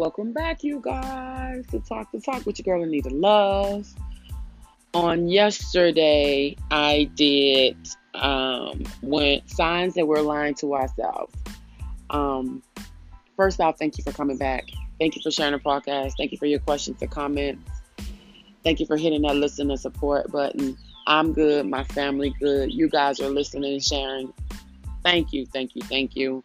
Welcome back, you guys, to Talk to Talk with your girl, Anita Love. On yesterday, I did signs that we're lying to ourselves. First off, thank you for coming back. Thank you for sharing the podcast. Thank you for your questions and comments. Thank you for hitting that listen and support button. I'm good. My family good. You guys are listening and sharing. Thank you, thank you, thank you.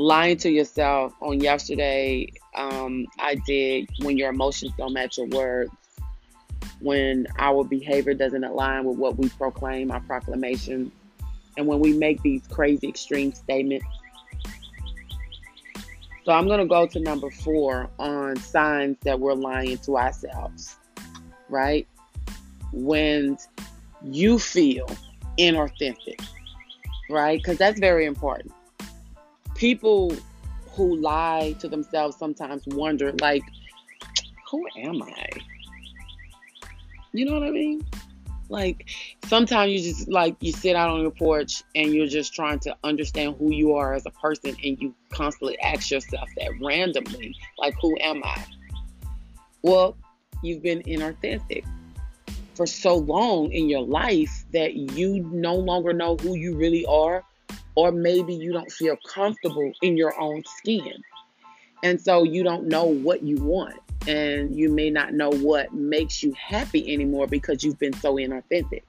Lying to yourself on yesterday, I did when your emotions don't match your words, when our behavior doesn't align with what we proclaim, our proclamations, and when we make these crazy extreme statements. So I'm going to go to number 4 on signs that we're lying to ourselves, right? When you feel inauthentic, right? Because that's very important. People who lie to themselves sometimes wonder, like, who am I? You know what I mean? Like, sometimes you just, like, you sit out on your porch and you're just trying to understand who you are as a person, and you constantly ask yourself that randomly, like, who am I? Well, you've been inauthentic for so long in your life that you no longer know who you really are. Or maybe you don't feel comfortable in your own skin. And so you don't know what you want. And you may not know what makes you happy anymore because you've been so inauthentic.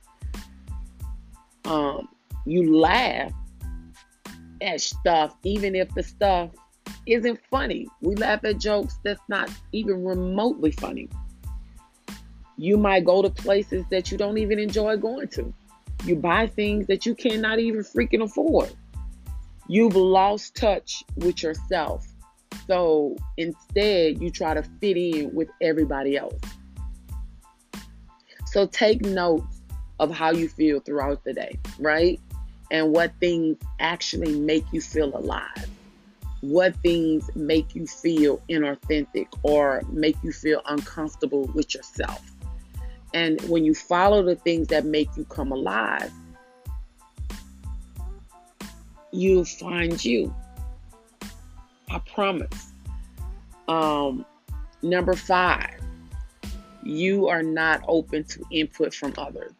You laugh at stuff, even if the stuff isn't funny. We laugh at jokes that's not even remotely funny. You might go to places that you don't even enjoy going to. You buy things that you cannot even freaking afford. You've lost touch with yourself. So instead, you try to fit in with everybody else. So take notes of how you feel throughout the day, right? And what things actually make you feel alive. What things make you feel inauthentic or make you feel uncomfortable with yourself. And when you follow the things that make you come alive, you'll find you. I promise. Number 5, you are not open to input from others.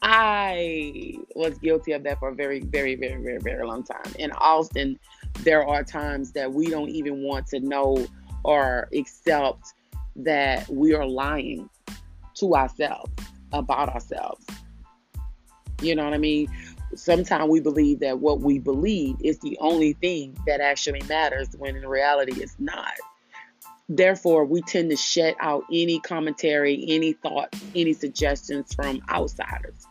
I was guilty of that for a very, very, very, very, very long time. And often there are times that we don't even want to know or accept that we are lying to ourselves, about ourselves. You know what I mean? Sometimes we believe that what we believe is the only thing that actually matters, when in reality it's not. Therefore, we tend to shut out any commentary, any thoughts, any suggestions from outsiders.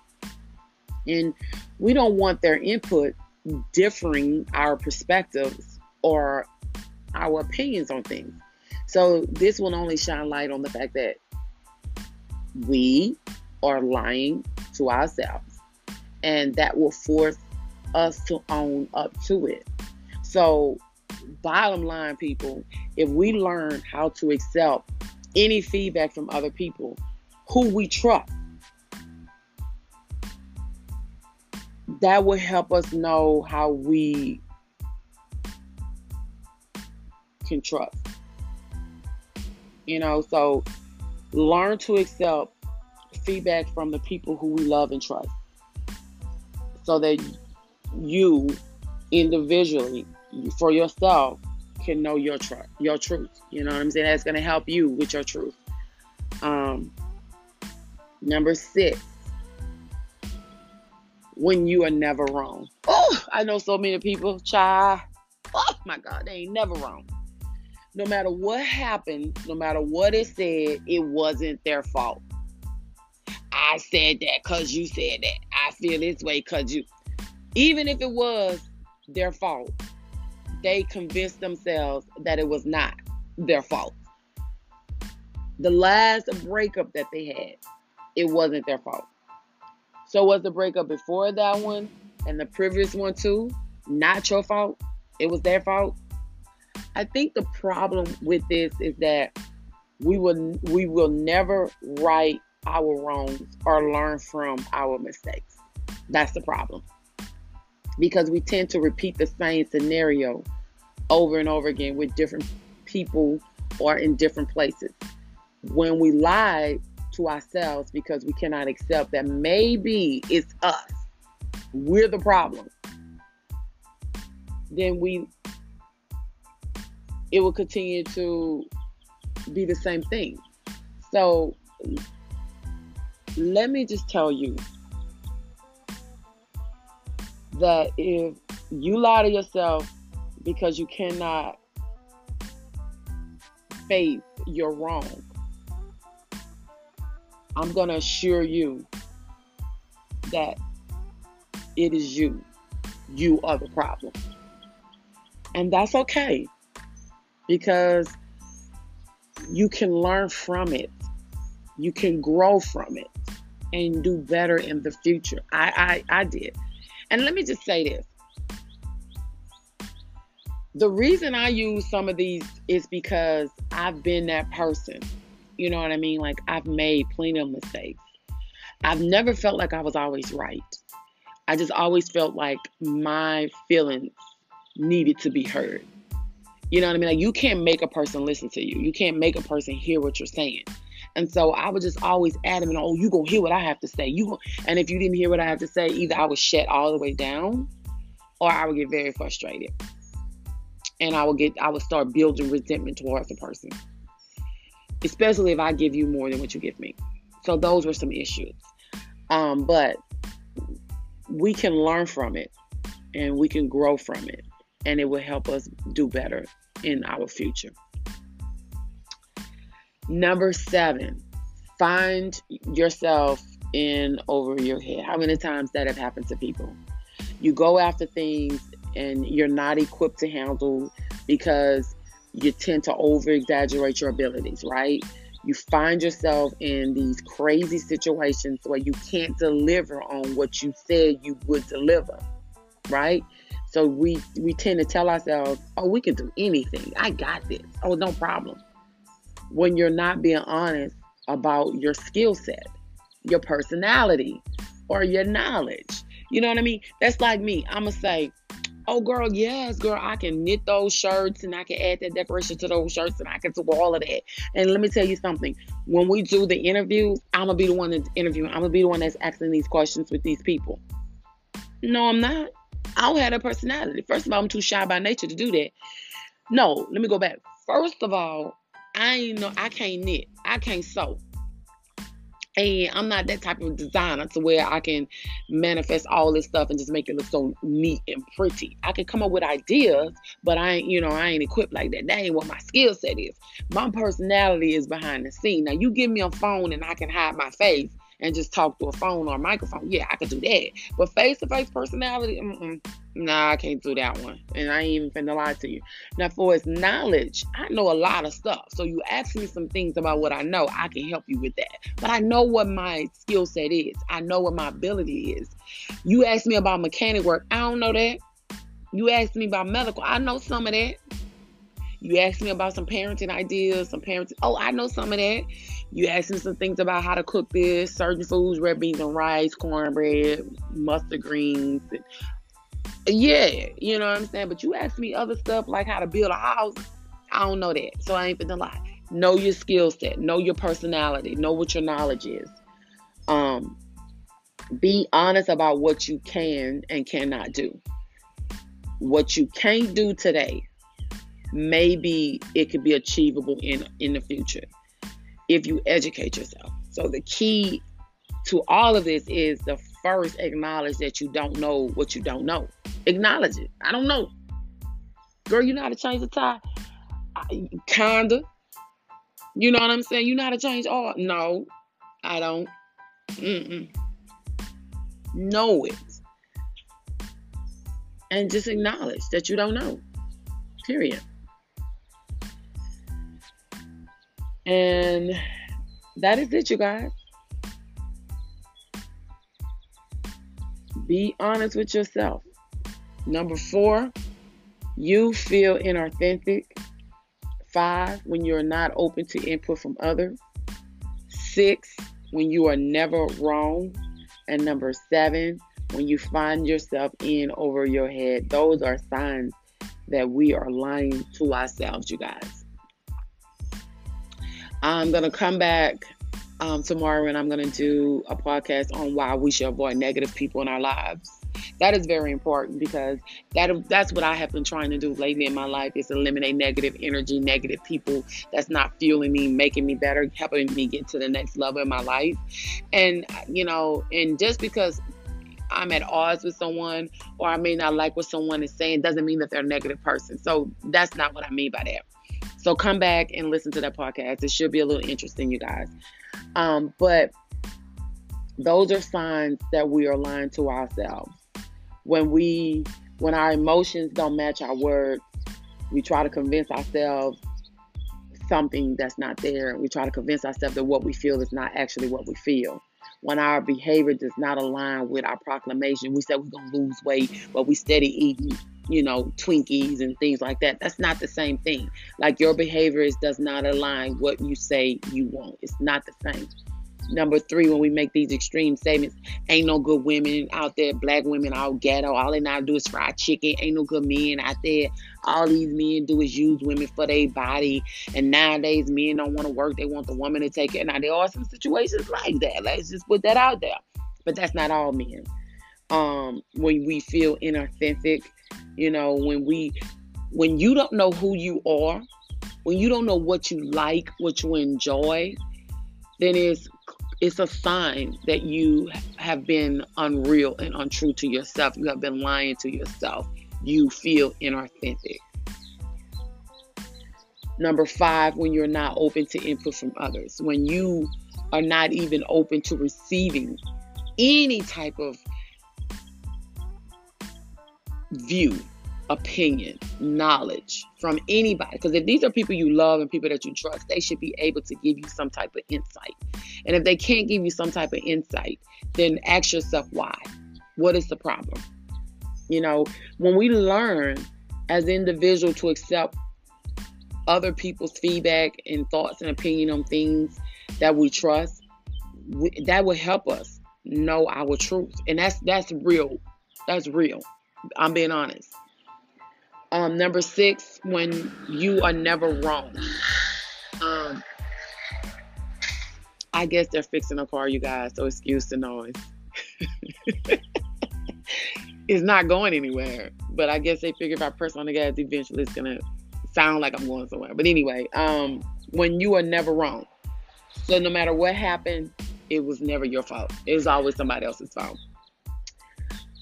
And we don't want their input differing our perspectives or our opinions on things. So this will only shine light on the fact that we are lying to ourselves, and that will force us to own up to it. So bottom line, people, if we learn how to accept any feedback from other people who we trust, that will help us know how we can trust. You know, so learn to accept feedback from the people who we love and trust, so that you individually, for yourself, can know your truth. You know what I'm saying? That's going to help you with your truth. Number 6, when you are never wrong. Oh, I know so many people, child. Oh my God, they ain't never wrong. No matter what happened, no matter what it said, it wasn't their fault. I said that because you said that. I feel this way because you. Even if it was their fault, they convinced themselves that it was not their fault. The last breakup that they had, it wasn't their fault. So was the breakup before that one and the previous one too not your fault? It was their fault? I think the problem with this is that we will never right our wrongs or learn from our mistakes. That's the problem. Because we tend to repeat the same scenario over and over again with different people or in different places. When we lie to ourselves because we cannot accept that maybe it's us, we're the problem, then it will continue to be the same thing. So let me just tell you that if you lie to yourself because you cannot face your wrong, I'm going to assure you that it is you. You are the problem. And that's okay, because you can learn from it. You can grow from it and do better in the future. I did. And let me just say this. The reason I use some of these is because I've been that person. You know what I mean? Like, I've made plenty of mistakes. I've never felt like I was always right. I just always felt like my feelings needed to be heard. You know what I mean? Like, you can't make a person listen to you. You can't make a person hear what you're saying. And so I was just always adamant, oh, you going to hear what I have to say. And if you didn't hear what I have to say, either I would shut all the way down or I would get very frustrated. And I would start building resentment towards the person, especially if I give you more than what you give me. So those were some issues. But we can learn from it and we can grow from it, and it will help us do better in our future. Number 7, find yourself in over your head. How many times that have happened to people? You go after things and you're not equipped to handle because you tend to over-exaggerate your abilities, right? You find yourself in these crazy situations where you can't deliver on what you said you would deliver, right? So we tend to tell ourselves, oh, we can do anything. I got this. Oh, no problem. When you're not being honest about your skill set, your personality, or your knowledge. You know what I mean? That's like me. I'm going to say, oh, girl, yes, girl, I can knit those shirts and I can add that decoration to those shirts and I can do all of that. And let me tell you something. When we do the interviews, I'm going to be the one that's interviewing. I'm going to be the one that's asking these questions with these people. No, I'm not. I don't have a personality. First of all, I'm too shy by nature to do that. No, let me go back. First of all, I can't knit. I can't sew. And I'm not that type of designer to where I can manifest all this stuff and just make it look so neat and pretty. I can come up with ideas, but I ain't equipped like that. That ain't what my skill set is. My personality is behind the scene. Now, you give me a phone and I can hide my face and just talk to a phone or a microphone. Yeah, I could do that. But face-to-face personality, nah, I can't do that one. And I ain't even finna lie to you. Now, for his knowledge, I know a lot of stuff. So you ask me some things about what I know, I can help you with that. But I know what my skill set is. I know what my ability is. You ask me about mechanic work, I don't know that. You ask me about medical, I know some of that. You asked me about some parenting ideas, I know some of that. You asked me some things about how to cook this, certain foods, red beans and rice, cornbread, mustard greens. Yeah, you know what I'm saying? But you asked me other stuff like how to build a house. I don't know that, so I ain't finna lie. Know your skill set. Know your personality. Know what your knowledge is. Be honest about what you can and cannot do. What you can't do today, maybe it could be achievable in the future if you educate yourself. So the key to all of this is to first acknowledge that you don't know what you don't know. Acknowledge it. I don't know. Girl, you know how to change the tie? Kinda. You know what I'm saying? You know how to change oil? No, I don't. Know it. And just acknowledge that you don't know. Period. And that is it, you guys. Be honest with yourself. Number 4, you feel inauthentic. 5, when you're not open to input from others. 6, when you are never wrong. And number 7, when you find yourself in over your head. Those are signs that we are lying to ourselves, you guys. I'm going to come back tomorrow, and I'm going to do a podcast on why we should avoid negative people in our lives. That is very important, because that's what I have been trying to do lately in my life, is eliminate negative energy, negative people that's not fueling me, making me better, helping me get to the next level in my life. And, you know, and just because I'm at odds with someone, or I may not like what someone is saying, doesn't mean that they're a negative person. So that's not what I mean by that. So come back and listen to that podcast. It should be a little interesting, you guys. But those are signs that we are lying to ourselves. When our emotions don't match our words, we try to convince ourselves something that's not there. We try to convince ourselves that what we feel is not actually what we feel. When our behavior does not align with our proclamation, we say we're going to lose weight, but we steady eating, you know, Twinkies and things like that. That's not the same thing. Like, your behavior does not align what you say you want. It's not the same. Number 3, when we make these extreme statements, ain't no good women out there, black women all ghetto, all they know how to do is fry chicken, ain't no good men out there, all these men do is use women for their body, and nowadays men don't want to work, they want the woman to take care. Now, there are some situations like that, let's just put that out there, but that's not all men. When we feel inauthentic, you know, when you don't know who you are, when you don't know what you like, what you enjoy, then it's a sign that you have been unreal and untrue to yourself. You have been lying to yourself. You feel inauthentic. Number 5, when you're not open to input from others, when you are not even open to receiving any type of view, opinion, knowledge from anybody, because if these are people you love and people that you trust, they should be able to give you some type of insight. And if they can't give you some type of insight, then ask yourself why. What is the problem? You know, when we learn as an individual to accept other people's feedback and thoughts and opinion on things that we trust, that will help us know our truth. And that's real. That's real. I'm being honest. Number 6, when you are never wrong. I guess they're fixing a car, you guys, so excuse the noise. It's not going anywhere, but I guess they figure if I press on the gas, eventually it's going to sound like I'm going somewhere. But anyway, when you are never wrong. So no matter what happened, it was never your fault. It was always somebody else's fault.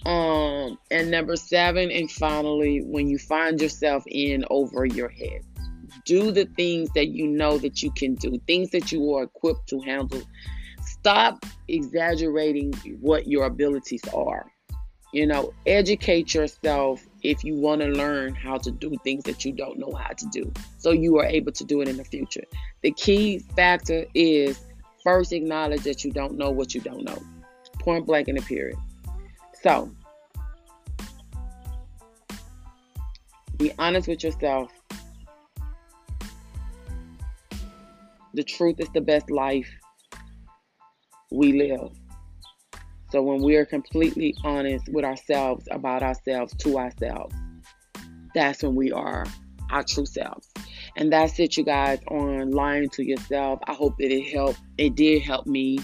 And number 7, and finally, when you find yourself in over your head, do the things that you know that you can do, things that you are equipped to handle. Stop exaggerating what your abilities are. You know, educate yourself if you want to learn how to do things that you don't know how to do, so you are able to do it in the future. The key factor is first acknowledge that you don't know what you don't know. Point blank in a period. So, be honest with yourself. The truth is the best life we live. So when we are completely honest with ourselves, about ourselves, to ourselves, that's when we are our true selves. And that's it, you guys, on lying to yourself. I hope that it helped. It did help me.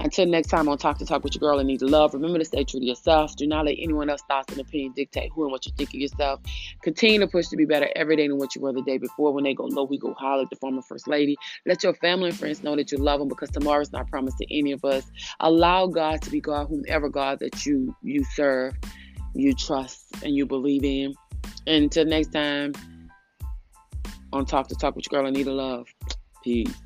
Until next time on Talk to Talk with your girl, Anita Love, remember to stay true to yourself. Do not let anyone else's thoughts and opinions dictate who and what you think of yourself. Continue to push to be better every day than what you were the day before. When they go low, we go holler at the former First Lady. Let your family and friends know that you love them, because tomorrow is not promised to any of us. Allow God to be God, whomever God that you serve, you trust, and you believe in. And until next time on Talk to Talk with your girl, Anita Love. Peace.